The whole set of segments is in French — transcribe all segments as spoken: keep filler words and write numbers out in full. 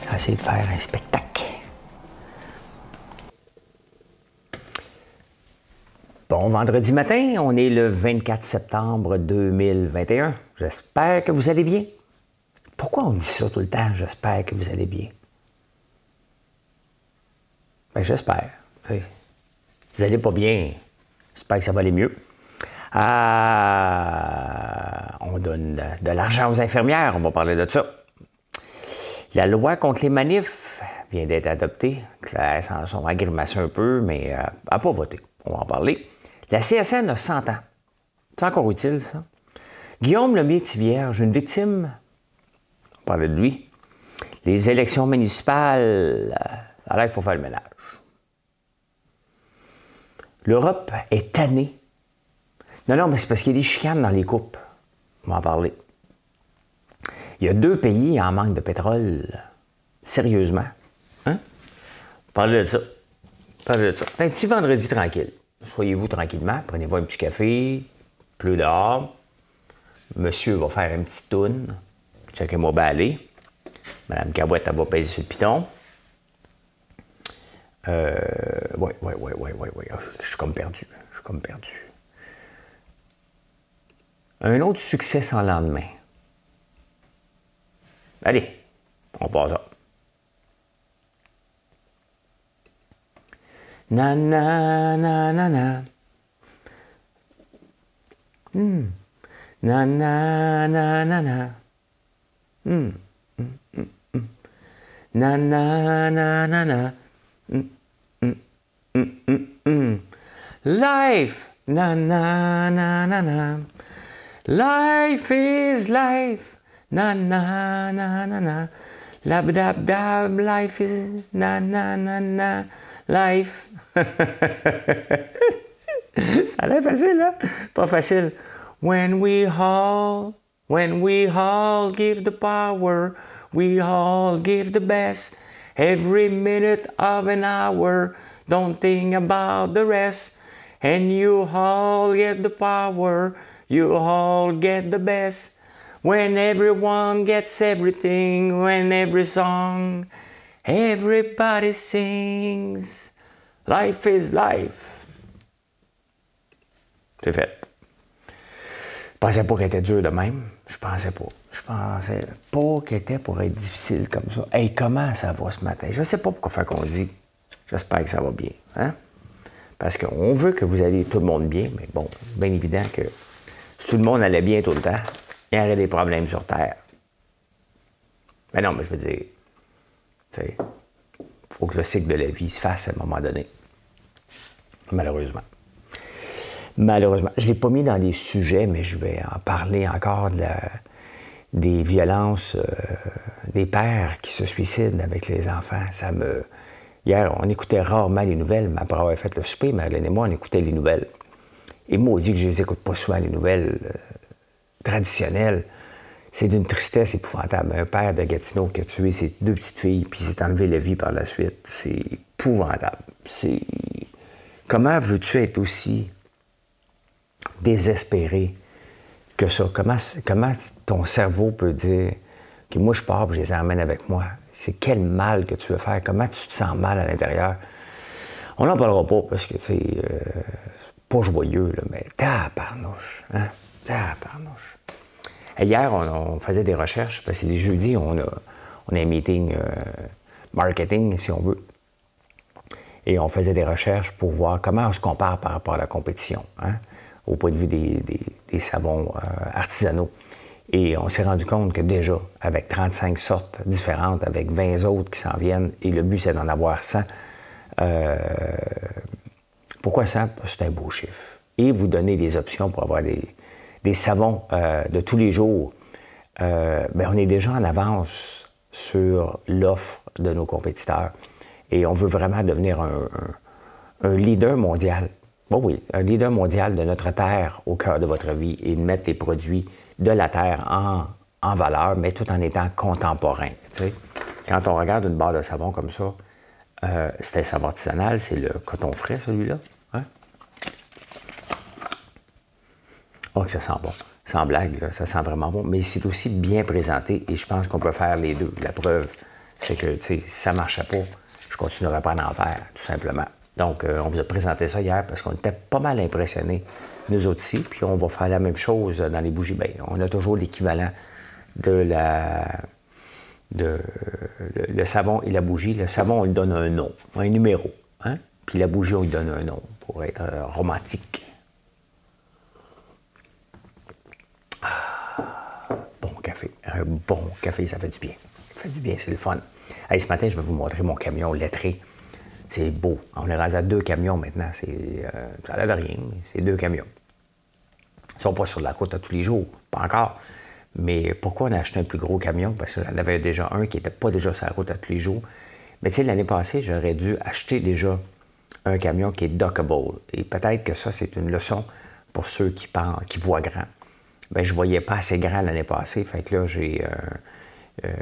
On va essayer de faire un spectacle. Bon vendredi matin, on est le vingt-quatre septembre deux mille vingt et un. J'espère que vous allez bien. Pourquoi on dit ça tout le temps, j'espère que vous allez bien? Ben, j'espère. Oui. Vous n'allez pas bien. J'espère que ça va aller mieux. Ah, on donne de l'argent aux infirmières. On va parler de ça. La loi contre les manifs vient d'être adoptée. Claire Samson a grimacé un peu, mais elle n'a pas voté. On va en parler. La C S N a cent ans. C'est encore utile, ça. Guillaume Lemay-Thivierge, une victime. On parlait de lui. Les élections municipales... Ça a l'air qu'il faut faire le ménage. L'Europe est tannée. Non, non, mais c'est parce qu'il y a des chicanes dans les coupes. On va en parler. Il y a deux pays en manque de pétrole. Sérieusement. Hein? Parlez de ça. Parlez de ça. Un petit vendredi tranquille. Soyez-vous tranquillement. Prenez-vous un petit café. Pleut dehors. Monsieur va faire un petit toune. Checkez-moi bien aller. Madame Cabouette, elle va peser sur le piton. Euh, oui, oui, oui, oui, oui, oui. Je suis comme perdu. Je suis comme perdu. Un autre succès sans lendemain. Allez, on passe ça. Na na na na na. Hmm. Na na na na na. Hmm. Hmm. Hmm. Na na na na na. Mm, mm, mm, mm, mm. Life, na na na na na. Life is life, na na na na na. Lab dab dab, life is na na na na. Life. Ça a l'air facile, hein? Pas facile. When we all, when we all give the power, we all give the best. Every minute of an hour, don't think about the rest. And you all get the power, you all get the best. When everyone gets everything, when every song, everybody sings. Life is life. C'est fait. Je pensais pas qu'elle était dure de même. Je pensais pas. Je pensais pas qu'elle était pour être difficile comme ça. Hey, comment ça va ce matin? Je sais pas pourquoi faire qu'on dit. J'espère que ça va bien. Hein? Parce qu'on veut que vous allez tout le monde bien, mais bon, bien évident que si tout le monde allait bien tout le temps, il y aurait des problèmes sur Terre. Mais non, mais je veux dire, il faut que le cycle de la vie se fasse à un moment donné. Malheureusement. Malheureusement. Je ne l'ai pas mis dans les sujets, mais je vais en parler encore de la... des violences, euh, des pères qui se suicident avec les enfants. Ça me... Hier, on écoutait rarement les nouvelles, mais après avoir fait le souper, Marilyn et moi, on écoutait les nouvelles. Et moi, on dit que je les écoute pas souvent, les nouvelles euh, traditionnelles. C'est d'une tristesse épouvantable. Un père de Gatineau qui a tué ses deux petites filles, puis s'est enlevé la vie par la suite. C'est épouvantable. C'est... Comment veux-tu être aussi désespéré que ça? Comment, comment ton cerveau peut dire que moi, je pars et je les emmène avec moi? C'est quel mal que tu veux faire? Comment tu te sens mal à l'intérieur? On n'en parlera pas parce que c'est euh, pas joyeux, là, mais tabarnouche, hein? Tabarnouche. Hier, on, on faisait des recherches parce que les jeudis, on a, on a un meeting euh, marketing, si on veut. Et on faisait des recherches pour voir comment on se compare par rapport à la compétition, hein? Au point de vue des, des, des savons euh, artisanaux. Et on s'est rendu compte que déjà, avec trente-cinq sortes différentes, avec vingt autres qui s'en viennent, et le but, c'est d'en avoir cent. Euh, pourquoi cent? C'est un beau chiffre. Et vous donnez des options pour avoir des, des savons euh, de tous les jours. Euh, bien, on est déjà en avance sur l'offre de nos compétiteurs. Et on veut vraiment devenir un, un, un leader mondial. Bon, oui, un leader mondial de notre terre au cœur de votre vie et de mettre les produits de la terre en, en valeur, mais tout en étant contemporain. Tu sais, quand on regarde une barre de savon comme ça, euh, c'est un savon artisanal, c'est le coton frais, celui-là. Hein? Oh, que ça sent bon. Sans blague, là, ça sent vraiment bon. Mais c'est aussi bien présenté et je pense qu'on peut faire les deux. La preuve, c'est que, tu sais, si ça ne marchait pas, je continuerai pas à en faire, tout simplement. Donc, euh, on vous a présenté ça hier parce qu'on était pas mal impressionnés, nous autres ici. Puis on va faire la même chose dans les bougies. Bien, on a toujours l'équivalent de la... De... Le, le savon et la bougie. Le savon, on lui donne un nom, un numéro. Hein? Puis la bougie, on lui donne un nom pour être euh, romantique. Bon café, un bon café, ça fait du bien. Ça fait du bien, c'est le fun. Hey, ce matin, je vais vous montrer mon camion lettré. C'est beau. On est rendu à deux camions maintenant. C'est, euh, ça n'a l'air de rien, mais c'est deux camions. Ils ne sont pas sur la côte à tous les jours, pas encore. Mais pourquoi on a acheté un plus gros camion? Parce qu'il y en avait déjà un qui n'était pas déjà sur la route à tous les jours. Mais tu sais, l'année passée, j'aurais dû acheter déjà un camion qui est dockable. Et peut-être que ça, c'est une leçon pour ceux qui pensent, qui voient grand. Bien, je ne voyais pas assez grand l'année passée. Fait que là, j'ai, euh, euh,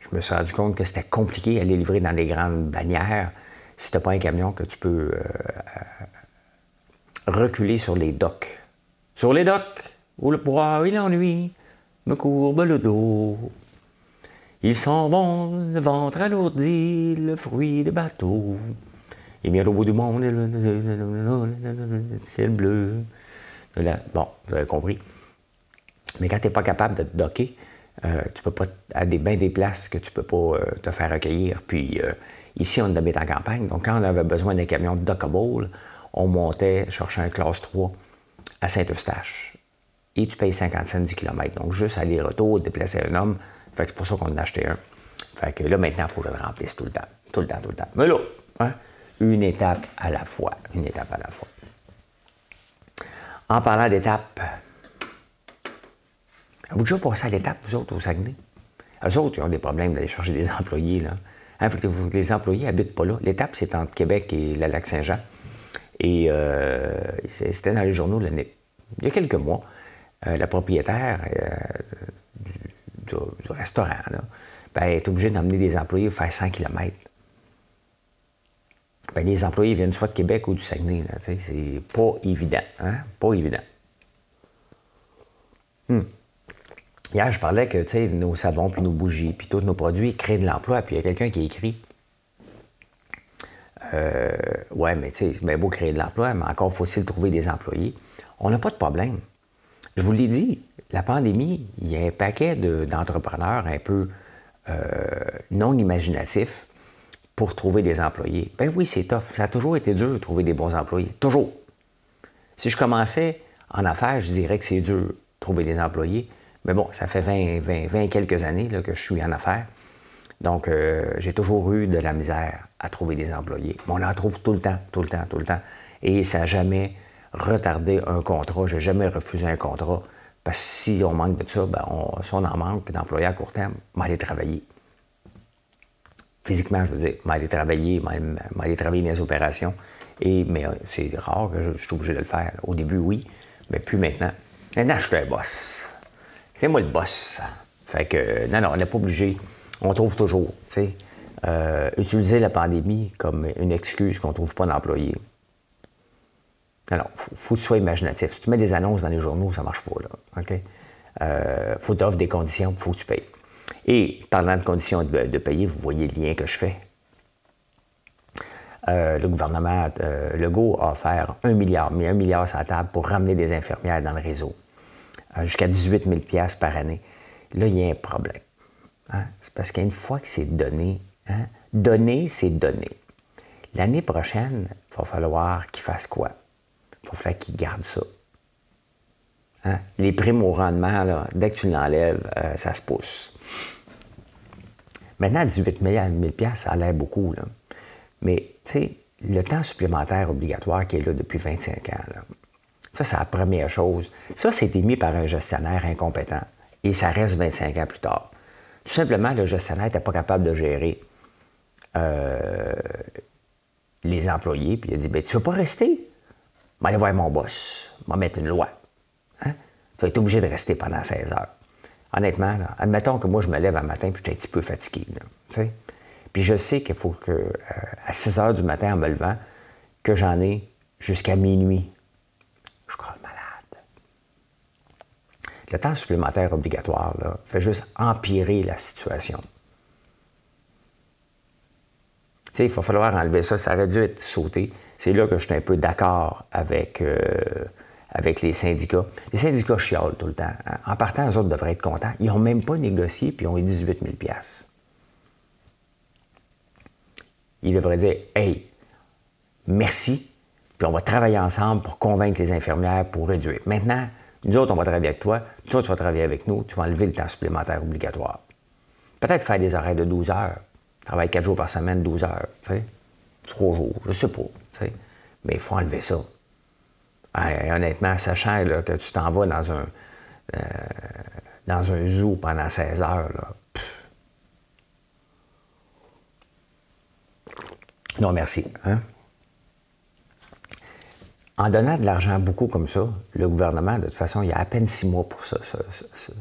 je me suis rendu compte que c'était compliqué d'aller livrer dans les grandes bannières si tu n'as pas un camion que tu peux euh, reculer sur les docks. Sur les docks, où le poids et l'ennui me courbe le dos. Ils s'en vont, le ventre alourdi, le fruit des bateaux. Et bien, au bout du monde, c'est le bleu. Là, bon, vous avez compris. Mais quand tu n'es pas capable de te docker, euh, tu peux pas, à des bains des places que tu ne peux pas euh, te faire recueillir. Puis euh, ici, on habite en campagne. Donc, quand on avait besoin d'un camion dockable, on montait chercher un classe trois à Saint-Eustache. Et tu payes cinquante cents du kilomètre. Donc, juste aller-retour, déplacer un homme. Fait que c'est pour ça qu'on en a acheté un. Fait que là, maintenant, il faut que je le remplisse tout le temps. Tout le temps, tout le temps. Mais là, hein, une étape à la fois. Une étape à la fois. En parlant d'étapes... Vous déjà passé à l'étape, vous autres, au Saguenay? Eux autres, ils ont des problèmes d'aller chercher des employés, là. Hein, faut que les employés habitent pas là. L'étape, c'est entre Québec et la Lac-Saint-Jean. Et euh, c'était dans les journaux l'année. Il y a quelques mois, euh, la propriétaire euh, du, du, du restaurant, là, ben, elle est obligée d'emmener des employés faire cent kilomètres. Ben, les employés viennent soit de Québec ou du Saguenay, là. C'est pas évident, hein? Pas évident. Hmm. Hier, je parlais que, tu sais, nos savons, puis nos bougies, puis tous nos produits créent de l'emploi. Puis il y a quelqu'un qui écrit euh, « Ouais, mais tu sais, c'est bien beau créer de l'emploi, mais encore faut-il trouver des employés. » On n'a pas de problème. Je vous l'ai dit, la pandémie, il y a un paquet de, d'entrepreneurs un peu euh, non imaginatifs pour trouver des employés. Ben oui, c'est tough. Ça a toujours été dur de trouver des bons employés. Toujours. Si je commençais en affaires, je dirais que c'est dur de trouver des employés. Mais bon, ça fait vingt, vingt, vingt quelques années là, que je suis en affaires. Donc, euh, j'ai toujours eu de la misère à trouver des employés. Mais on en trouve tout le temps, tout le temps, tout le temps. Et ça n'a jamais retardé un contrat. Je n'ai jamais refusé un contrat. Parce que si on manque de ça, ben on, si on en manque d'employés à court terme, on va aller travailler. Physiquement, je veux dire, on va aller travailler, on va aller travailler dans les opérations. Et, mais c'est rare que je, je suis obligé de le faire. Au début, oui, mais plus maintenant. Maintenant, je suis un boss. C'est moi le boss. Fait que, non, non, on n'est pas obligé. On trouve toujours, tu sais. Euh, utiliser la pandémie comme une excuse qu'on ne trouve pas d'employés. Non, non, il faut, faut que tu sois imaginatif. Si tu mets des annonces dans les journaux, ça ne marche pas, là. OK? Euh, faut que tu offres des conditions, il faut que tu payes. Et, parlant de conditions de, de payer, vous voyez le lien que je fais. Euh, le gouvernement euh, Legault a offert un milliard, mais un milliard sur la table pour ramener des infirmières dans le réseau. Jusqu'à dix-huit mille par année. Là, il y a un problème. Hein? C'est parce qu'une fois que c'est donné, hein? Donné, c'est donné. L'année prochaine, il va falloir qu'il fasse quoi? Il va falloir qu'il garde ça. Hein? Les primes au rendement, là, dès que tu l'enlèves, euh, ça se pousse. Maintenant, dix-huit mille ça a l'air beaucoup. Là. Mais, tu sais, le temps supplémentaire obligatoire qui est là depuis vingt-cinq ans, là, ça, c'est la première chose. Ça, c'était mis par un gestionnaire incompétent. Et ça reste vingt-cinq ans plus tard. Tout simplement, le gestionnaire n'était pas capable de gérer euh, les employés. Puis il a dit, bien, tu ne veux pas rester? Je vais aller voir mon boss. Je vais mettre une loi. Hein? Tu vas être obligé de rester pendant seize heures. Honnêtement, là, admettons que moi, je me lève un matin et je suis un petit peu fatigué. Là, puis je sais qu'il faut que, euh, à six heures du matin, en me levant, que j'en ai jusqu'à minuit. Je crois malade. Le temps supplémentaire obligatoire là, fait juste empirer la situation. Tu sais, il va falloir enlever ça. Ça aurait dû être sauté. C'est là que je suis un peu d'accord avec, euh, avec les syndicats. Les syndicats chiolent tout le temps. Hein. En partant, eux autres devraient être contents. Ils n'ont même pas négocié, puis ils ont eu dix-huit mille dollars. Ils devraient dire « Hey, merci, puis on va travailler ensemble pour convaincre les infirmières pour réduire. Maintenant, nous autres, on va travailler avec toi. Toi, tu vas travailler avec nous. Tu vas enlever le temps supplémentaire obligatoire. Peut-être faire des horaires de douze heures. Travailler quatre jours par semaine, douze heures. Tu sais? trois jours, je sais pas. Tu sais? Mais il faut enlever ça. Et honnêtement, sachant là, que tu t'en vas dans un, euh, dans un zoo pendant seize heures, là, pff. Non, merci. Hein? En donnant de l'argent beaucoup comme ça, le gouvernement, de toute façon, il y a à peine six mois pour ça, se, se, se,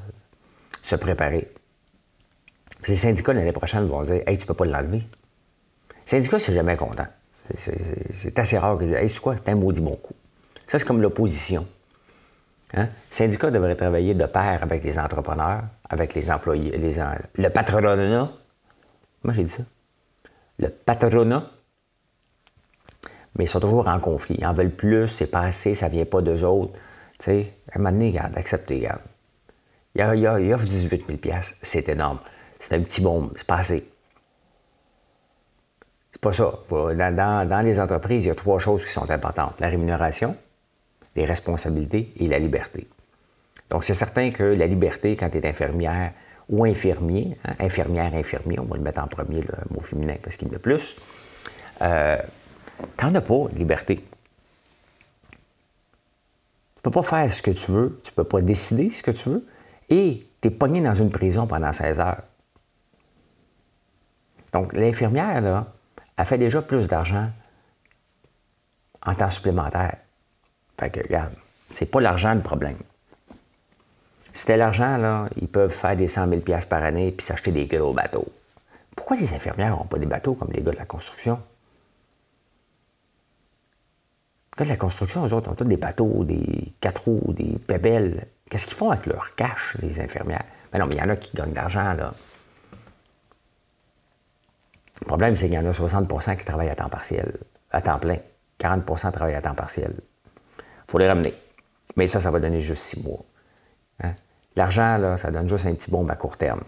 se préparer. Puis les syndicats, l'année prochaine, vont dire « Hey, tu peux pas l'enlever. » Les syndicats, c'est jamais content. C'est assez rare qu'ils disent « Hey, c'est quoi? C'est un maudit bon coup. » Ça, c'est comme l'opposition. Hein? Les syndicats devraient travailler de pair avec les entrepreneurs, avec les employés, les en... le patronat. Moi, j'ai dit ça. Le patronat. Mais ils sont toujours en conflit. Ils en veulent plus, c'est pas assez, ça vient pas d'eux autres. Tu sais, à un moment donné, regarde, acceptez, regarde. Il offre dix-huit mille dollars, c'est énorme. C'est un petit bombe, c'est pas assez. C'est pas ça. Dans, dans, dans les entreprises, il y a trois choses qui sont importantes. La rémunération, les responsabilités et la liberté. Donc, c'est certain que la liberté, quand tu es infirmière ou infirmier, hein, infirmière, infirmier, on va le mettre en premier, là, le mot féminin, parce qu'il y en a plus, euh, t'en as pas de liberté. Tu peux pas faire ce que tu veux, tu peux pas décider ce que tu veux, et t'es pogné dans une prison pendant seize heures. Donc, l'infirmière, là, elle fait déjà plus d'argent en temps supplémentaire. Fait que, regarde, c'est pas l'argent le problème. Si c'était l'argent, là, ils peuvent faire des cent mille dollars par année puis s'acheter des gros bateaux. Pourquoi les infirmières n'ont pas des bateaux comme les gars de la construction? Quand la construction, eux autres, ont tous des bateaux, des quatre roues, des pébelles. Qu'est-ce qu'ils font avec leur cash, les infirmières? Mais non, mais il y en a qui gagnent de l'argent, là. Le problème, c'est qu'il y en a soixante pour cent qui travaillent à temps partiel, à temps plein. quarante pour cent travaillent à temps partiel. Il faut les ramener. Mais ça, ça va donner juste six mois. Hein? L'argent, là, ça donne juste un petit bombe à court terme.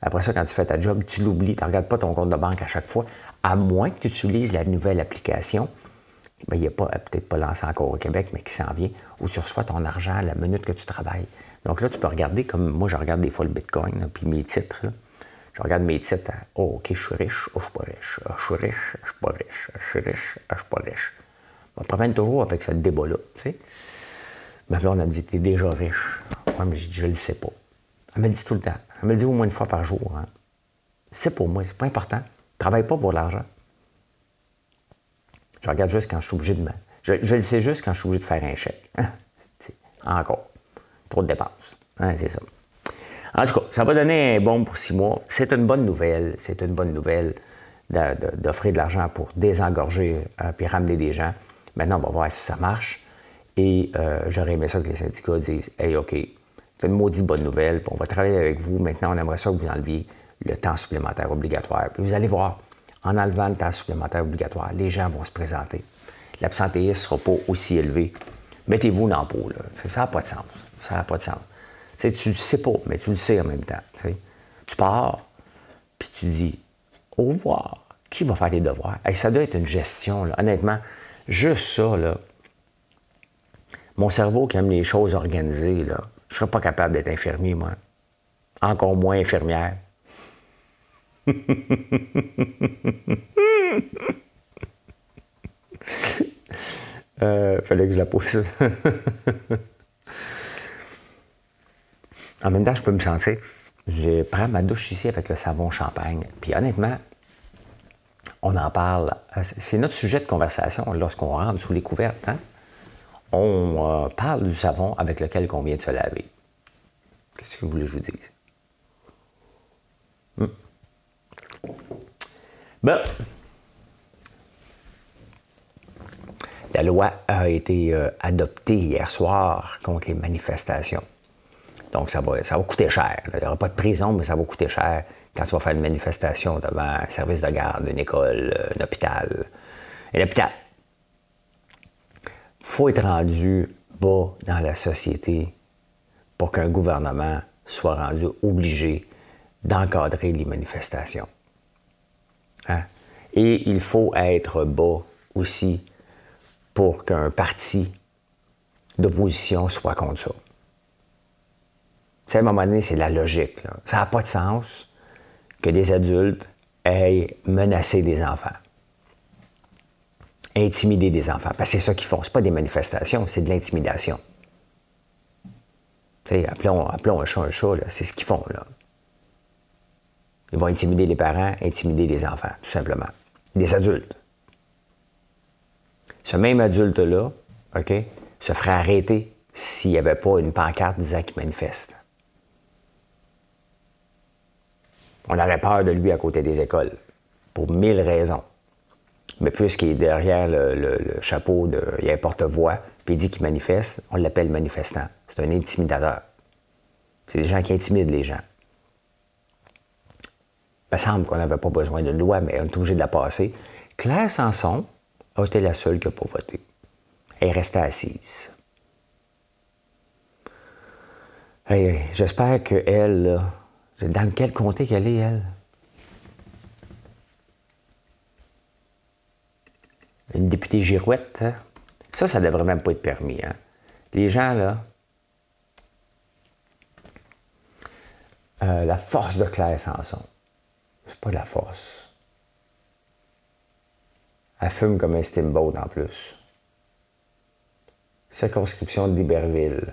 Après ça, quand tu fais ta job, tu l'oublies. Tu ne regardes pas ton compte de banque à chaque fois, à moins que tu utilises la nouvelle application. Bien, il n'y a peut-être pas lancé encore au Québec, mais qui s'en vient, où tu reçois ton argent à la minute que tu travailles. Donc là, tu peux regarder, comme moi, je regarde des fois le Bitcoin, là, puis mes titres. Là. Je regarde mes titres. Hein. Oh, OK, je suis riche. Oh, je suis pas riche. Oh, je suis riche. Je suis pas riche. Je suis riche. Oh, je suis pas riche. On me promène toujours avec ce débat-là, tu sais. Mais là, on a dit, t'es déjà riche. Moi, ouais, mais je ne le sais pas. Elle me le dit tout le temps. Elle me le dit au moins une fois par jour. Hein. C'est pour moi. C'est pas important. Je travaille pas pour l'argent. Je regarde juste quand je suis obligé de... Je, je le sais juste quand je suis obligé de faire un chèque. Hein? Encore. Trop de dépenses. Hein, c'est ça. En tout cas, ça va donner un bon pour six mois. C'est une bonne nouvelle. C'est une bonne nouvelle d'offrir de, de, de l'argent pour désengorger hein, puis ramener des gens. Maintenant, on va voir si ça marche. Et euh, j'aurais aimé ça que les syndicats disent « Hey, OK, c'est une maudite bonne nouvelle. On va travailler avec vous. Maintenant, on aimerait ça que vous enleviez le temps supplémentaire obligatoire. » Puis vous allez voir. En enlevant le temps supplémentaire obligatoire, les gens vont se présenter. L'absentéisme ne sera pas aussi élevé. Mettez-vous dans le pot, là. Ça n'a pas de sens. Ça n'a pas de sens. T'sais, tu ne le sais pas, mais tu le sais en même temps. T'sais. Tu pars, puis tu dis au revoir. Qui va faire les devoirs? Hey, ça doit être une gestion, là. Honnêtement, juste ça, là. Mon cerveau qui aime les choses organisées, là, je ne serais pas capable d'être infirmier, moi. Encore moins infirmière. euh, fallait que je la pousse. En même temps, je peux me sentir je prends ma douche ici avec le savon champagne. Puis honnêtement, on en parle. C'est notre sujet de conversation lorsqu'on rentre sous les couvertes. Hein? On euh, parle du savon avec lequel on vient de se laver. Qu'est-ce que vous voulez que je vous dise? Hum. Bon. La loi a été euh, adoptée hier soir contre les manifestations. Donc, ça va, ça va coûter cher. Il n'y aura pas de prison, mais ça va coûter cher quand tu vas faire une manifestation devant un service de garde, une école, un hôpital. Un hôpital. Il faut être rendu bas dans la société pour qu'un gouvernement soit rendu obligé d'encadrer les manifestations. Hein? Et il faut être bas aussi pour qu'un parti d'opposition soit contre ça. Tu sais, à un moment donné, c'est la logique. Là. Ça n'a pas de sens que des adultes aillent menacer des enfants, intimider des enfants. Parce que c'est ça qu'ils font. Ce n'est pas des manifestations, c'est de l'intimidation. Tu sais, appelons, appelons un chat un chat, là, c'est ce qu'ils font. Là. Ils vont intimider les parents, intimider les enfants, tout simplement. Des adultes. Ce même adulte-là, OK, se ferait arrêter s'il n'y avait pas une pancarte disant qu'il manifeste. On aurait peur de lui à côté des écoles, pour mille raisons. Mais puisqu'il est derrière le, le, le chapeau, de, il y a un porte-voix, puis il dit qu'il manifeste, on l'appelle manifestant. C'est un intimidateur. C'est des gens qui intimident les gens. Il me semble qu'on n'avait pas besoin d'une loi, mais on est obligé de la passer. Claire Samson a été la seule qui n'a pas voté. Elle est restée assise. Hey, j'espère qu'elle... Là, dans quel comté qu'elle est, elle? Une députée girouette, hein? Ça, ça ne devrait même pas être permis. Hein? Les gens, là... Euh, la force de Claire Samson. C'est pas de la force. Elle fume comme un steamboat en plus. Circonscription d'Iberville.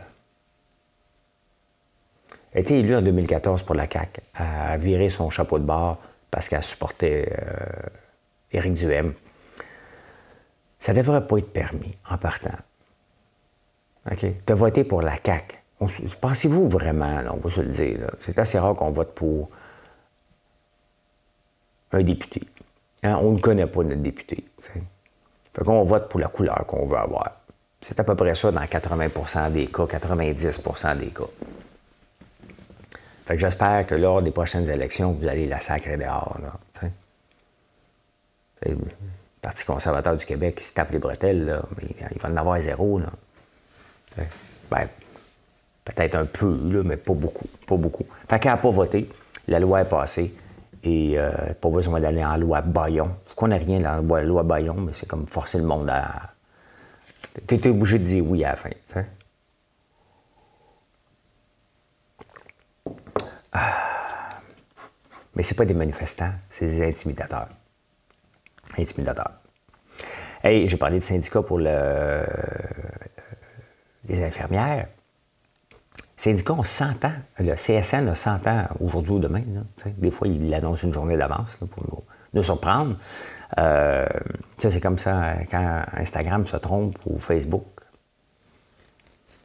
Elle a été élue en deux mille quatorze pour la C A Q. Elle a viré son chapeau de bord parce qu'elle supportait euh, Éric Duhaime. Ça ne devrait pas être permis en partant. OK? De voter pour la C A Q. On, pensez-vous vraiment, là, on va se le dire, là, c'est assez rare qu'on vote pour un député. Hein? On ne connaît pas notre député. T'sais. Fait qu'on vote pour la couleur qu'on veut avoir. C'est à peu près ça dans quatre-vingts pour cent des cas, quatre-vingt-dix pour cent des cas. Fait que j'espère que lors des prochaines élections, vous allez la sacrer dehors. Là, le Parti conservateur du Québec, il se tape les bretelles, là, mais il va en avoir zéro. Là. Ben, peut-être un peu, là, mais pas beaucoup. Pas beaucoup. Fait qu'elle n'a pas voté, la loi est passée. Et euh, pas besoin d'aller en loi Bayon. Je ne connais rien dans la loi Bayon, mais c'est comme forcer le monde à... Tu étais obligé de dire oui à la fin. Hein? Ah. Mais c'est pas des manifestants, c'est des intimidateurs. Intimidateurs. Hey, j'ai parlé de syndicats pour le... les infirmières. Syndicats ont cent ans. Le C S N a cent ans aujourd'hui ou demain. Là, des fois, il annonce une journée d'avance là, pour nous, nous surprendre. Euh, c'est comme ça quand Instagram se trompe ou Facebook.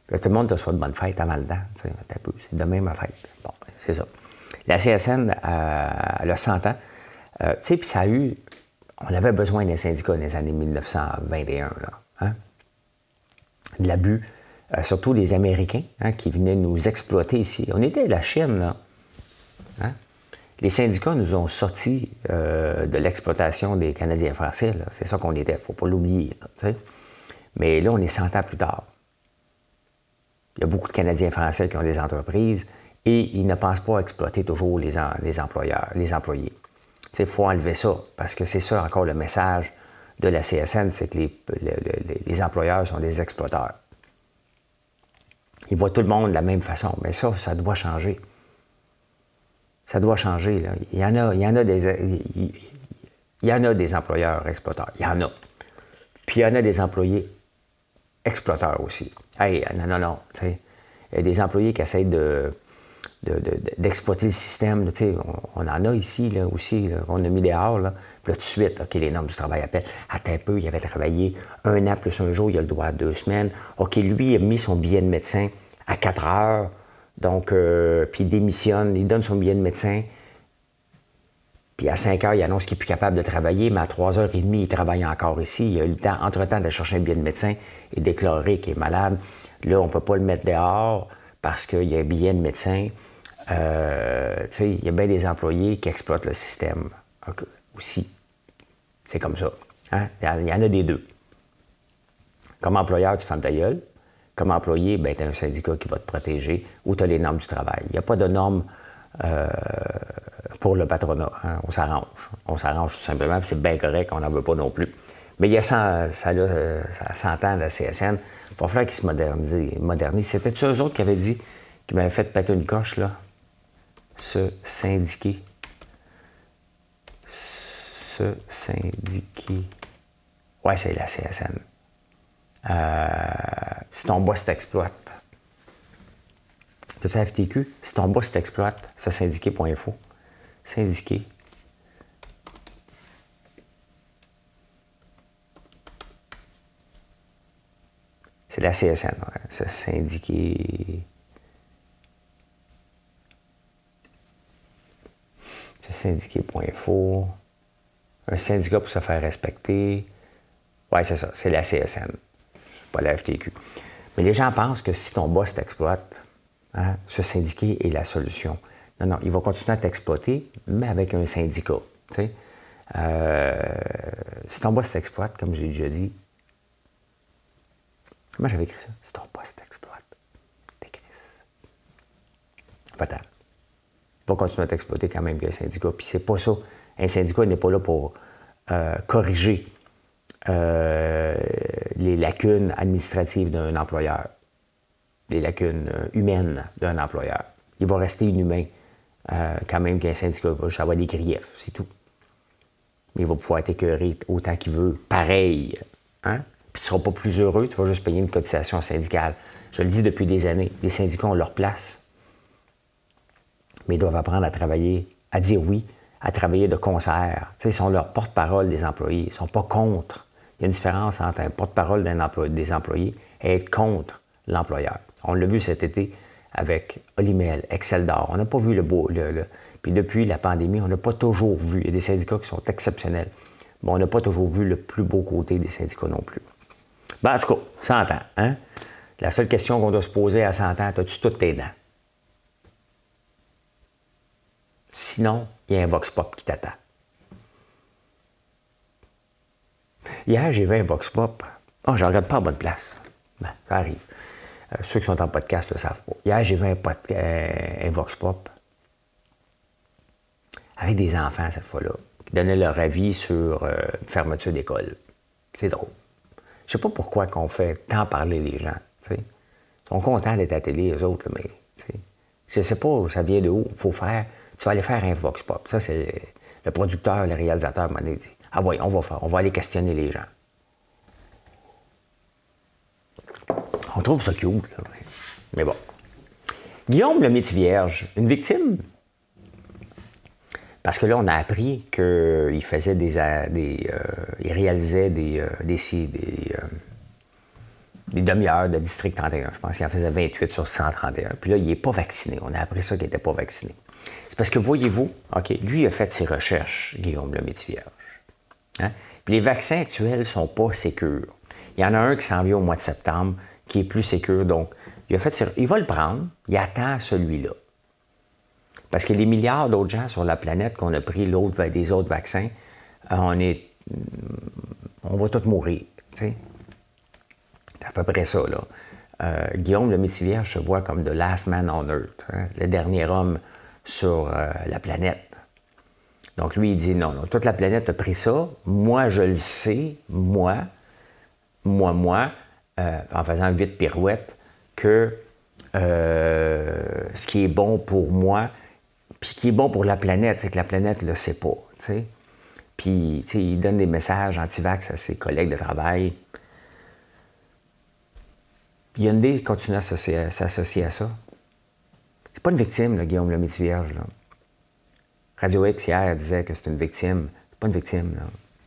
Là, tout le monde te souhaite bonne fête avant le temps. C'est demain ma fête. Bon, c'est ça. La C S N, euh, elle a cent ans. Euh, tu sais, puis ça a eu... On avait besoin des syndicats dans les années mille neuf cent vingt et un. Là, hein? De l'abus... Euh, surtout les Américains, hein, qui venaient nous exploiter ici. On était à la Chine, là. Hein? Les syndicats nous ont sortis euh, de l'exploitation des Canadiens français, là. C'est ça qu'on était, il ne faut pas l'oublier. Là, mais là, on est cent ans plus tard. Il y a beaucoup de Canadiens français qui ont des entreprises et ils ne pensent pas à exploiter toujours les, en, les employeurs, les employés. Il faut enlever ça, parce que c'est ça encore le message de la C S N, c'est que les, les, les, les employeurs sont des exploiteurs. Ils voient tout le monde de la même façon. Mais ça, ça doit changer. Ça doit changer. Là. Il y en a, il y en a des, il, il y en a des employeurs exploiteurs. Il y en a. Puis il y en a des employés exploiteurs aussi. Hey, non, non, non. Il y a des employés qui essayent de, de, de, d'exploiter le système. Là, on, on en a ici là, aussi, là, on a mis dehors. Là. Puis là, tout de suite, OK, les normes du travail appellent. Attends un peu, il avait travaillé un an plus un jour, il a le droit à deux semaines. OK, lui, il a mis son billet de médecin à quatre heures. Donc, euh, puis il démissionne, il donne son billet de médecin. Puis à cinq heures, il annonce qu'il n'est plus capable de travailler, mais à trois heures trente, il travaille encore ici. Il a eu le temps, entre-temps, de chercher un billet de médecin et déclarer qu'il est malade. Là, on ne peut pas le mettre dehors parce qu'il y a un billet de médecin. Euh, tu sais, il y a bien des employés qui exploitent le système okay. aussi. C'est comme ça. Hein? Il y en a des deux. Comme employeur, tu fermes ta gueule. Comme employé, ben, tu as un syndicat qui va te protéger ou tu as les normes du travail. Il n'y a pas de normes... Euh, pour le patronat. Hein? On s'arrange. On s'arrange tout simplement, puis c'est bien correct, on n'en veut pas non plus. Mais il y a cent ans, la C S N, il va falloir qu'ils se modernisent. C'était-tu eux autres qui avaient dit, qui m'avaient fait péter une coche, là? Se syndiquer. Se syndiquer. Ouais, c'est la C S N. Euh, si ton boss t'exploite. C'est ça, F T Q? Si ton boss t'exploite, c'est syndiquer point info. Syndiquer. C'est la C S N, ouais. Ça, syndiquer. C'est syndiquer point info. Un syndicat pour se faire respecter. Ouais, c'est ça, c'est la C S N. Pas la F T Q. Mais les gens pensent que si ton boss t'exploite, hein, se syndiquer est la solution. Non, non, il va continuer à t'exploiter, mais avec un syndicat. Euh, si ton boss t'exploite, comme je l'ai déjà dit... Comment j'avais écrit ça? Si ton boss t'exploite, t'écris. Fatal. Il va continuer à t'exploiter quand même via un syndicat. Puis c'est pas ça. Un syndicat n'est pas là pour euh, corriger euh, les lacunes administratives d'un employeur, les lacunes humaines d'un employeur. Il va rester inhumain. Euh, quand même qu'un syndicat va juste avoir des griefs, c'est tout. Mais il va pouvoir t'écœurer autant qu'il veut, pareil. Hein? Puis tu ne seras pas plus heureux, tu vas juste payer une cotisation syndicale. Je le dis depuis des années, les syndicats ont leur place. Mais ils doivent apprendre à travailler, à dire oui, à travailler de concert. T'sais, ils sont leur porte-parole des employés, ils ne sont pas contre. Il y a une différence entre un porte-parole d'un employé, des employés et être contre l'employeur. On l'a vu cet été avec Olimel, Exceldor. On n'a pas vu le beau. Le, le... Puis depuis la pandémie, on n'a pas toujours vu. Il y a des syndicats qui sont exceptionnels, mais on n'a pas toujours vu le plus beau côté des syndicats non plus. Ben, en tout cas, cent ans, hein? La seule question qu'on doit se poser à cent ans, as-tu toutes tes dents? Sinon, il y a un vox pop qui t'attend. Hier, j'ai vu un vox pop. Oh, je ne regarde pas à bonne place. Ben, ça arrive. Euh, ceux qui sont en podcast le savent pas. Hier, j'ai vu un, euh, un vox pop avec des enfants, cette fois-là, qui donnaient leur avis sur euh, fermeture d'école. C'est drôle. Je sais pas pourquoi qu'on fait tant parler les gens. T'sais. Ils sont contents d'être à la télé, eux autres, mais t'sais. Je sais pas où ça vient de où. Faut faire. Tu vas aller faire un vox pop. Ça, c'est le, le producteur, le réalisateur m'a dit « Ah oui, on va faire. On va aller questionner les gens. » On trouve ça cute, là. Mais bon. Guillaume Lemay-Thivierge, une victime? Parce que là, on a appris qu'il faisait des... des euh, il réalisait des... Euh, des, des, euh, des demi-heures de District trente et un. Je pense qu'il en faisait vingt-huit sur cent trente et un. Puis là, il n'est pas vacciné. On a appris ça qu'il n'était pas vacciné. C'est parce que, voyez-vous, OK, lui, il a fait ses recherches, Guillaume Lemay-Thivierge. Hein? Puis les vaccins actuels ne sont pas sécures. Il y en a un qui s'en vient au mois de septembre, qui est plus sécure. Donc, il a fait, il va le prendre, il attend celui-là. Parce que les milliards d'autres gens sur la planète qu'on a pris l'autre, des autres vaccins, on est, on va tous mourir. T'sais. C'est à peu près ça, là. Euh, Guillaume Lemay-Thivierge se voit comme « the last man on earth », hein, le dernier homme sur euh, la planète. Donc, lui, il dit « Non, non, toute la planète a pris ça. Moi, je le sais, moi, moi, moi. » Euh, en faisant huit pirouettes, que euh, ce qui est bon pour moi, puis ce qui est bon pour la planète, c'est que la planète ne le sait pas. T'sais? Puis, t'sais, il donne des messages anti-vax à ses collègues de travail. Hyundai continue à s'associer à ça. C'est pas une victime, là, Guillaume Lemay-Thivierge, là. Radio X, hier, disait que c'est une victime. C'est pas une victime, là.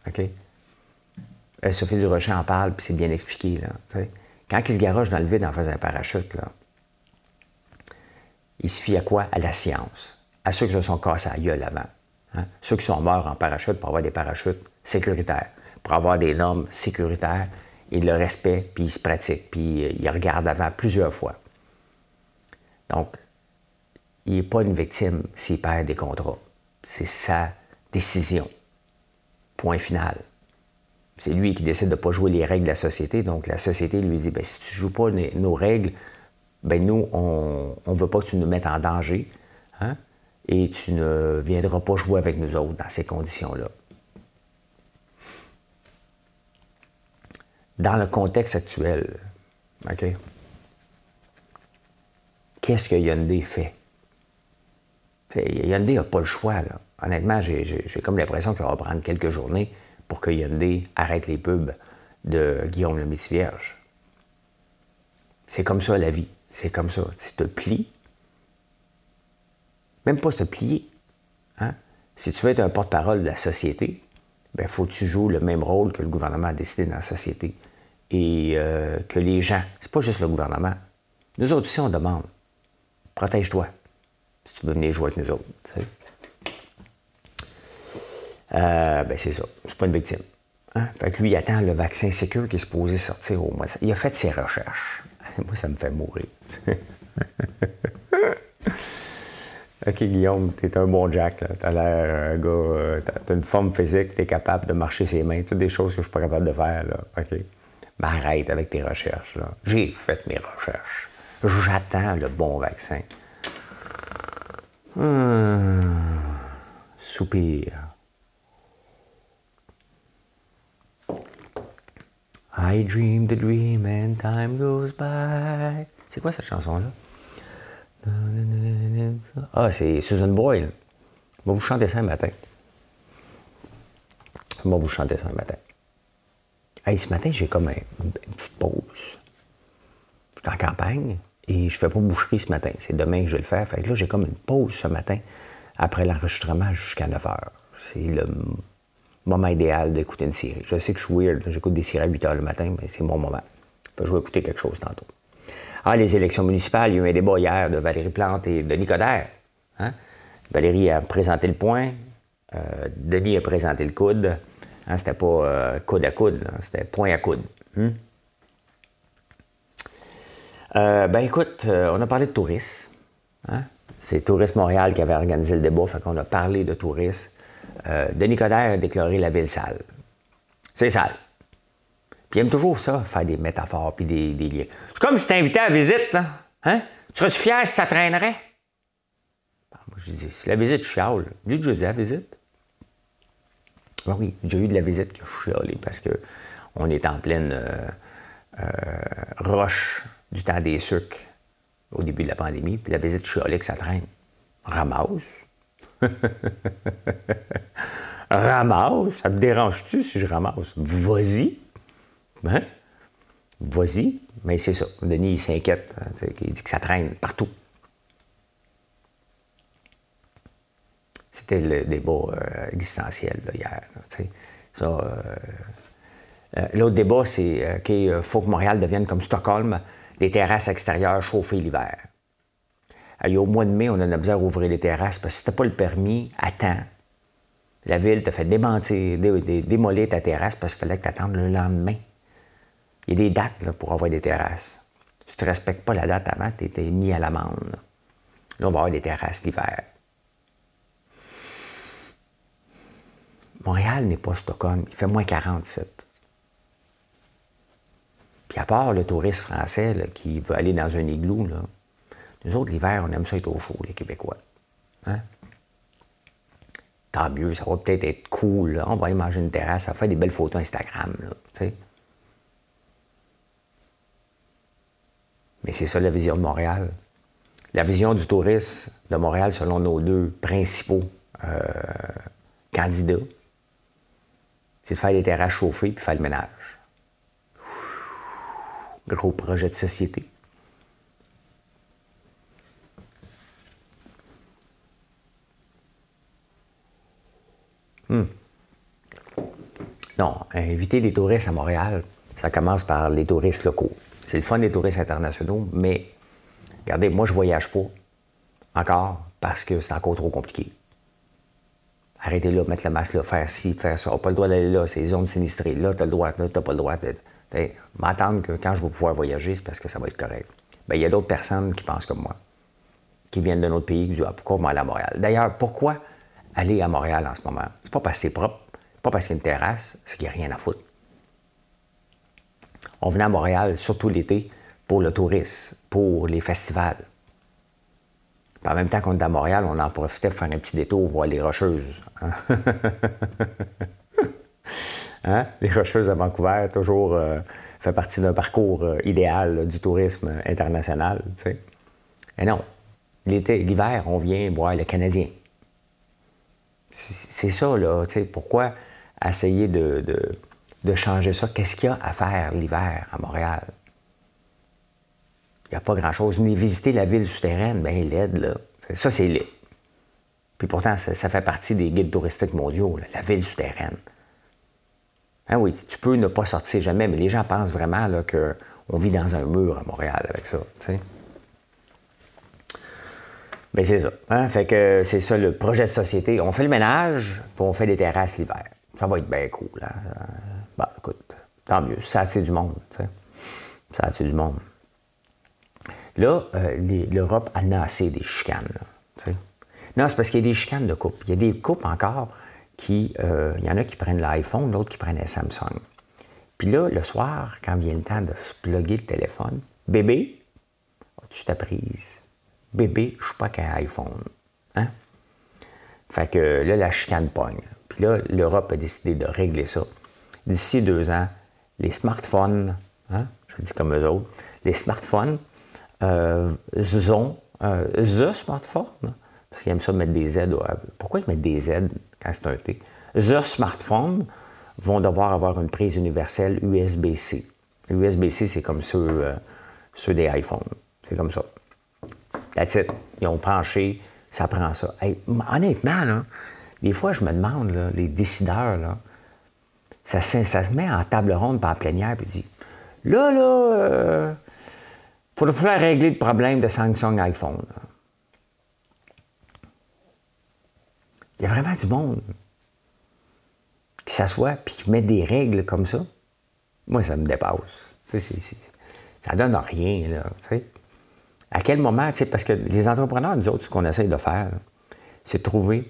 OK? Euh, Sophie Durocher en parle, puis c'est bien expliqué, là. T'sais? Quand il se garoche dans le vide en faisant un parachute, là, il se fie à quoi? À la science. À ceux qui se sont cassés à la gueule avant. Hein? Ceux qui sont morts en parachute pour avoir des parachutes sécuritaires, pour avoir des normes sécuritaires, ils le respectent, puis ils se pratiquent, puis ils regardent avant plusieurs fois. Donc, il n'est pas une victime s'il perd des contrats. C'est sa décision. Point final. C'est lui qui décide de ne pas jouer les règles de la société. Donc, la société lui dit, bien, si tu ne joues pas nos règles, bien, nous, on ne veut pas que tu nous mettes en danger, hein? Et tu ne viendras pas jouer avec nous autres dans ces conditions-là. Dans le contexte actuel, OK? Qu'est-ce que Hyundai fait? T'sais, Hyundai n'a pas le choix, là. Honnêtement, j'ai, j'ai, j'ai comme l'impression que ça va prendre quelques journées pour que Hyundai arrête les pubs de Guillaume Lemay-Thivierge. C'est comme ça, la vie. C'est comme ça. Tu te plies. Même pas se plier. Hein? Si tu veux être un porte-parole de la société, il faut que tu joues le même rôle que le gouvernement a décidé dans la société. Et euh, que les gens, c'est pas juste le gouvernement. Nous autres aussi, on demande. Protège-toi si tu veux venir jouer avec nous autres. Tu sais. Euh, ben c'est ça. C'est pas une victime. Hein? Fait que lui, il attend le vaccin Sécure qui est supposé sortir au mois de... Il a fait ses recherches. Moi, ça me fait mourir. OK, Guillaume, t'es un bon Jack, là. T'as l'air un gars... Euh, t'as une forme physique, t'es capable de marcher ses mains. Toutes des choses que je suis pas capable de faire, là. OK? Ben, arrête avec tes recherches, là. J'ai fait mes recherches. J'attends le bon vaccin. Hum... Soupir. I dream the dream and time goes by. C'est quoi cette chanson-là? Ah, c'est Susan Boyle. Je vais vous chanter ça un matin. Je vais vous chanter ça un matin. Hey, ce matin, j'ai comme un, une petite pause. Je suis en campagne et je fais pas boucherie ce matin. C'est demain que je vais le faire. Fait que là, j'ai comme une pause ce matin après l'enregistrement jusqu'à neuf heures. C'est le moment idéal d'écouter une série. Je sais que je suis weird. J'écoute des séries à huit heures le matin, mais c'est mon moment. Je vais écouter quelque chose tantôt. Ah, les élections municipales, il y a eu un débat hier de Valérie Plante et Denis Coderre. Hein? Valérie a présenté le point, euh, Denis a présenté le coude. Hein, c'était pas euh, coude à coude, hein? C'était point à coude. Hmm? Euh, ben écoute, euh, on a parlé de tourisme. Hein? C'est Tourisme Montréal qui avait organisé le débat, fait qu'on a parlé de tourisme. Euh, Denis Coderre a déclaré la ville sale. C'est sale. Puis il aime toujours ça, faire des métaphores puis des, des liens. C'est comme si tu t'invitais à la visite, là. Hein? Tu serais-tu fier si ça traînerait? Bon, moi, je dis, si la visite chiale, lui, je dis la visite. Ben oui, j'ai eu de la visite que je chialais parce qu'on est en pleine euh, euh, roche du temps des sucres au début de la pandémie, puis la visite chialait que ça traîne. Ramasse. Ramasse. Ça te dérange-tu si je ramasse? Vas-y. Hein? Vas-y, mais c'est ça. Denis, il s'inquiète. Hein? Il dit que ça traîne partout. C'était le débat euh, existentiel là, hier. Là, ça, euh, euh, l'autre débat, c'est qu'il okay, faut que Montréal devienne comme Stockholm, des terrasses extérieures chauffées l'hiver. Et au mois de mai, on en a besoin d'ouvrir les terrasses parce que si tu n'as pas le permis, attends. La ville t'a fait démentir, dé, dé, démolir ta terrasse parce qu'il fallait que tu attendes le lendemain. Il y a des dates là, pour avoir des terrasses. Si tu ne respectes pas la date avant, tu étais mis à l'amende. Là. là, on va avoir des terrasses l'hiver. Montréal n'est pas Stockholm. Il fait moins quarante-sept. Puis à part le touriste français là, qui veut aller dans un igloo, là, nous autres, l'hiver, on aime ça être au chaud, les Québécois. Hein? Tant mieux, ça va peut-être être cool. Là. On va aller manger une terrasse, ça va faire des belles photos Instagram. Là, tu sais? Mais c'est ça la vision de Montréal. La vision du tourisme de Montréal, selon nos deux principaux euh, candidats, c'est de faire des terrasses chauffées puis faire le ménage. Ouh, gros projet de société. Hum. Non, inviter les touristes à Montréal, ça commence par les touristes locaux. C'est le fun des touristes internationaux, mais regardez, moi, je ne voyage pas encore parce que c'est encore trop compliqué. Arrêtez là, mettre la masse là, faire ci, faire ça. On n'a pas le droit d'aller là, c'est les zones sinistrées. Là, tu as le droit, là, tu n'as pas le droit. M'attendre que quand je vais pouvoir voyager, c'est parce que ça va être correct. Bien, il y a d'autres personnes qui pensent comme moi, qui viennent d'un autre pays, qui disent ah, pourquoi on va aller à Montréal? D'ailleurs, pourquoi aller à Montréal en ce moment? C'est pas parce que c'est propre, c'est pas parce qu'il y a une terrasse, c'est qu'il n'y a rien à foutre. On venait à Montréal, surtout l'été, pour le tourisme, pour les festivals. Puis en même temps qu'on était à Montréal, on en profitait pour faire un petit détour, voir les Rocheuses. Hein? Hein? Les Rocheuses à Vancouver, toujours euh, fait partie d'un parcours euh, idéal là, du tourisme international. T'sais. Mais non, l'été, l'hiver, on vient voir le Canadien. C'est ça, là. T'sais, pourquoi essayer de, de, de changer ça? Qu'est-ce qu'il y a à faire l'hiver à Montréal? Il n'y a pas grand-chose. Mais visiter la ville souterraine, bien, laide, là. Ça, c'est laid. Puis pourtant, ça, ça fait partie des guides touristiques mondiaux, là, la ville souterraine. Hein, oui, tu peux ne pas sortir jamais, mais les gens pensent vraiment qu'on vit dans un mur à Montréal avec ça, tu sais. Bien, c'est ça. Hein? Fait que c'est ça le projet de société. On fait le ménage, puis on fait des terrasses l'hiver. Ça va être bien cool, hein? Ça... Bon, écoute, tant mieux. Ça attire du monde, tu sais. Ça attire du monde. Là, euh, les, l'Europe en a assez des chicanes, là, tu sais. Non, c'est parce qu'il y a des chicanes de couple. Il y a des couples encore qui... Euh, il y en a qui prennent l'iPhone, d'autres qui prennent la Samsung. Puis là, le soir, quand vient le temps de se plugger le téléphone, « Bébé, as-tu ta prise? » « Bébé, je suis pas qu'un iPhone. » Hein? Fait que là, la chicane pogne. Puis là, l'Europe a décidé de régler ça. D'ici deux ans, les smartphones, hein? Je le dis comme eux autres, les smartphones, euh, ont, euh, the smartphone, parce qu'ils aiment ça mettre des Z. Pourquoi ils mettent des Z quand c'est un T? The smartphone vont devoir avoir une prise universelle U S B C. U S B C, c'est comme ceux, euh, ceux des iPhones. C'est comme ça. That's it. Ils ont penché, ça prend ça. Hey, honnêtement, là, des fois, je me demande, là, les décideurs, là, ça, ça, ça se met en table ronde par en plénière et dit là, là, euh, il faudrait régler le problème de Samsung iPhone. Là. Il y a vraiment du monde qui s'assoit et qui met des règles comme ça. Moi, ça me dépasse. C'est, c'est, c'est, ça donne rien, là, tu sais. À quel moment, tu sais, parce que les entrepreneurs, nous autres, ce qu'on essaye de faire, c'est de trouver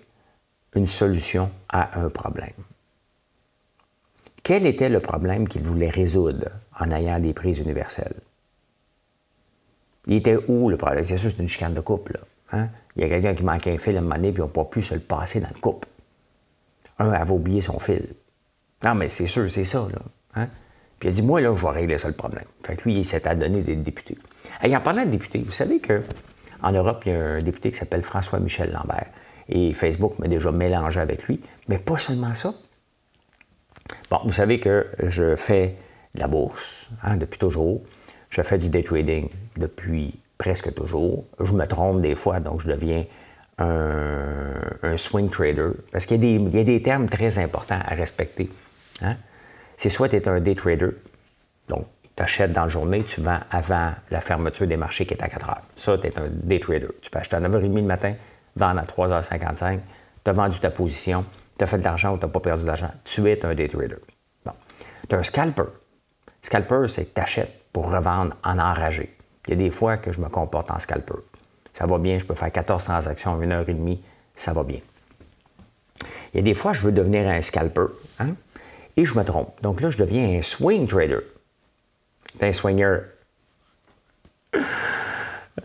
une solution à un problème. Quel était le problème qu'ils voulaient résoudre en ayant des prises universelles? Il était où le problème? C'est sûr, c'est une chicane de couple, là, hein? Il y a quelqu'un qui manquait un fil à un moment donné, puis ils n'ont pas pu se le passer dans le couple. Un avait oublié son fil. Non, mais c'est sûr, c'est ça, là, hein? Puis il a dit, moi, là, je vais régler ça le problème. Fait que lui, il s'est adonné des députés. Et en parlant de députés, vous savez qu'en Europe, il y a un député qui s'appelle François-Michel Lambert. Et Facebook m'a déjà mélangé avec lui. Mais pas seulement ça. Bon, vous savez que je fais de la bourse, hein, depuis toujours. Je fais du day trading depuis presque toujours. Je me trompe des fois, donc je deviens un, un swing trader. Parce qu'il y a des, il y a des termes très importants à respecter, hein? C'est soit tu es un day trader, donc tu achètes dans la journée, tu vends avant la fermeture des marchés qui est à quatre heures. Ça, tu es un day trader. Tu peux acheter à neuf heures trente le matin, vendre à trois heures cinquante-cinq, tu as vendu ta position, tu as fait de l'argent ou tu n'as pas perdu de l'argent. Tu es un day trader. Bon. Tu es un scalper. Scalper, c'est que tu achètes pour revendre en enragé. Il y a des fois que je me comporte en scalper. Ça va bien, je peux faire quatorze transactions en une heure trente, ça va bien. Il y a des fois, je veux devenir un scalper, hein? Et je me trompe. Donc là, je deviens un swing trader. C'est un swingueur.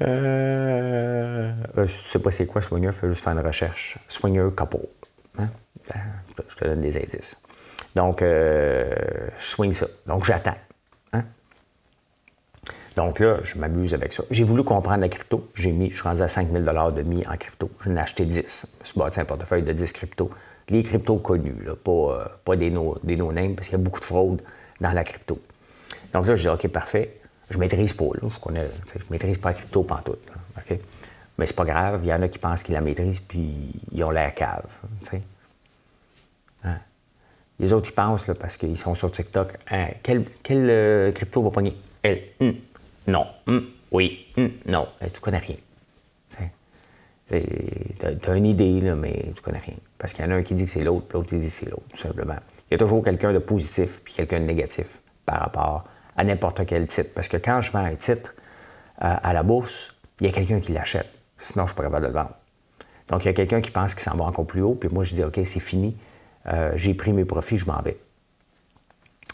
Euh, je ne sais pas c'est quoi swingueur, il faut juste faire une recherche. Swingueur couple. Hein? Je te donne des indices. Donc, euh, je swing ça. Donc, j'attends. Hein? Donc là, je m'amuse avec ça. J'ai voulu comprendre la crypto. J'ai mis, je suis rendu à cinq mille dollars de mis en crypto. J'en ai acheté dix. Je me suis bâti un portefeuille de dix cryptos. Les cryptos connus, là, pas, euh, pas des no-names, parce qu'il y a beaucoup de fraude dans la crypto. Donc là, je dis, OK, parfait, je ne maîtrise pas, là, je connais, je ne maîtrise pas la crypto pantoute, là, OK? Mais c'est pas grave, il y en a qui pensent qu'ils la maîtrisent, puis ils ont l'air cave, tu sais. Hein? Les autres, ils pensent, là, parce qu'ils sont sur TikTok, hein, quelle quel, euh, crypto va pogner? Elle, mm, non, mm, oui, mm, non, elle, tu connais rien. Hein? Tu as une idée, là, mais tu connais rien. Parce qu'il y en a un qui dit que c'est l'autre, puis l'autre qui dit que c'est l'autre, tout simplement. Il y a toujours quelqu'un de positif puis quelqu'un de négatif par rapport à n'importe quel titre. Parce que quand je vends un titre euh, à la bourse, il y a quelqu'un qui l'achète. Sinon, je ne suis pas capable de le vendre. Donc, il y a quelqu'un qui pense qu'il s'en va encore plus haut, puis moi, je dis, OK, c'est fini. Euh, j'ai pris mes profits, je m'en vais.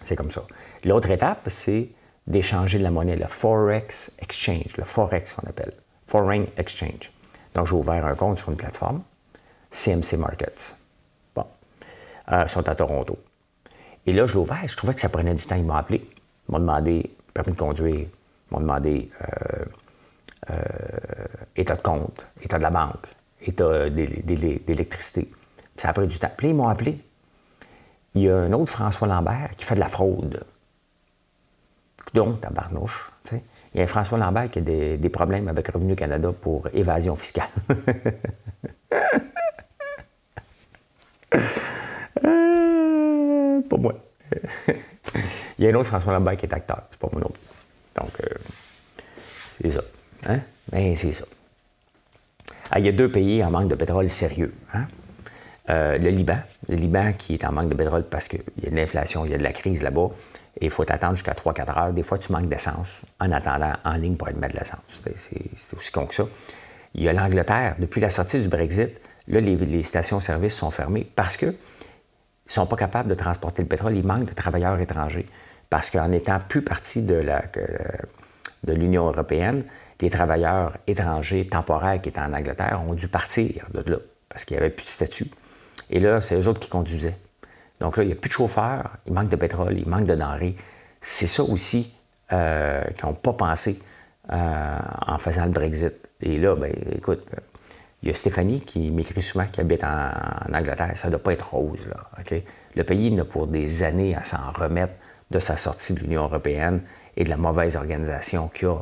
C'est comme ça. L'autre étape, c'est d'échanger de la monnaie, le Forex Exchange, le Forex qu'on appelle, Foreign Exchange. Donc, j'ai ouvert un compte sur une plateforme, C M C Markets. Bon. Euh, ils sont à Toronto. Et là, je l'ai ouvert, je trouvais que ça prenait du temps. Ils m'ont appelé, ils m'ont demandé permis de conduire, ils m'ont demandé euh, euh, état de compte, état de la banque, état d'électricité. Ça a pris du temps. Puis ils m'ont appelé. Il y a un autre François Lambert qui fait de la fraude. Donc, tabarnouche. T'sais. Il y a un François Lambert qui a des, des problèmes avec Revenu Canada pour évasion fiscale. euh, pas moi. Il y a un autre François Lambert qui est acteur. C'est pas moi non plus. Donc, euh, c'est ça. Hein? Mais c'est ça. Ah, il y a deux pays en manque de pétrole sérieux. Hein? Euh, le Liban, le Liban qui est en manque de pétrole parce qu'il y a de l'inflation, il y a de la crise là-bas, et il faut t'attendre jusqu'à trois à quatre heures. Des fois, tu manques d'essence en attendant en ligne pour aller mettre de l'essence. C'est, c'est, c'est aussi con que ça. Il y a l'Angleterre. Depuis la sortie du Brexit, là, les, les stations-service sont fermées parce qu'ils ne sont pas capables de transporter le pétrole. Il manque de travailleurs étrangers parce qu'en n'étant plus partie de, la, de l'Union européenne, les travailleurs étrangers temporaires qui étaient en Angleterre ont dû partir de là parce qu'il n'y avait plus de statut. Et là, c'est eux autres qui conduisaient. Donc là, il n'y a plus de chauffeurs, il manque de pétrole, il manque de denrées. C'est ça aussi euh, qu'ils n'ont pas pensé euh, en faisant le Brexit. Et là, bien, écoute, il y a Stéphanie qui m'écrit souvent, qui habite en, en Angleterre. Ça ne doit pas être rose, là, OK? Le pays n'a pour des années à s'en remettre de sa sortie de l'Union européenne et de la mauvaise organisation qu'il y a,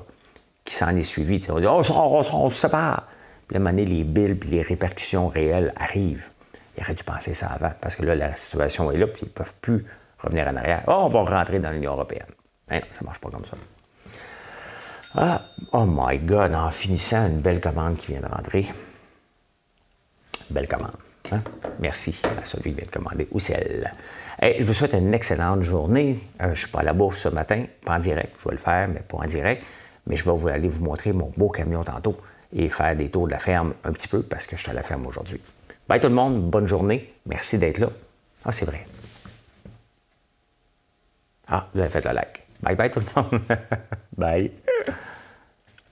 qui s'en est suivie. On dit « On se sépare! » Puis à un moment donné, les billes et les répercussions réelles arrivent. Il aurait dû penser ça avant, parce que là, la situation est là, puis ils ne peuvent plus revenir en arrière. « Oh, on va rentrer dans l'Union européenne. » Non, ça ne marche pas comme ça. Ah, oh my God, en finissant, une belle commande qui vient de rentrer. Belle commande. Hein? Merci à celui qui vient de commander, ou celle. Hey, je vous souhaite une excellente journée. Euh, je ne suis pas à la bourse ce matin, pas en direct. Je vais le faire, mais pas en direct. Mais je vais vous, aller vous montrer mon beau camion tantôt et faire des tours de la ferme un petit peu, parce que je suis à la ferme aujourd'hui. Bye tout le monde, bonne journée. Merci d'être là. Ah, c'est vrai. Ah, vous avez fait le like. Bye bye tout le monde. Bye.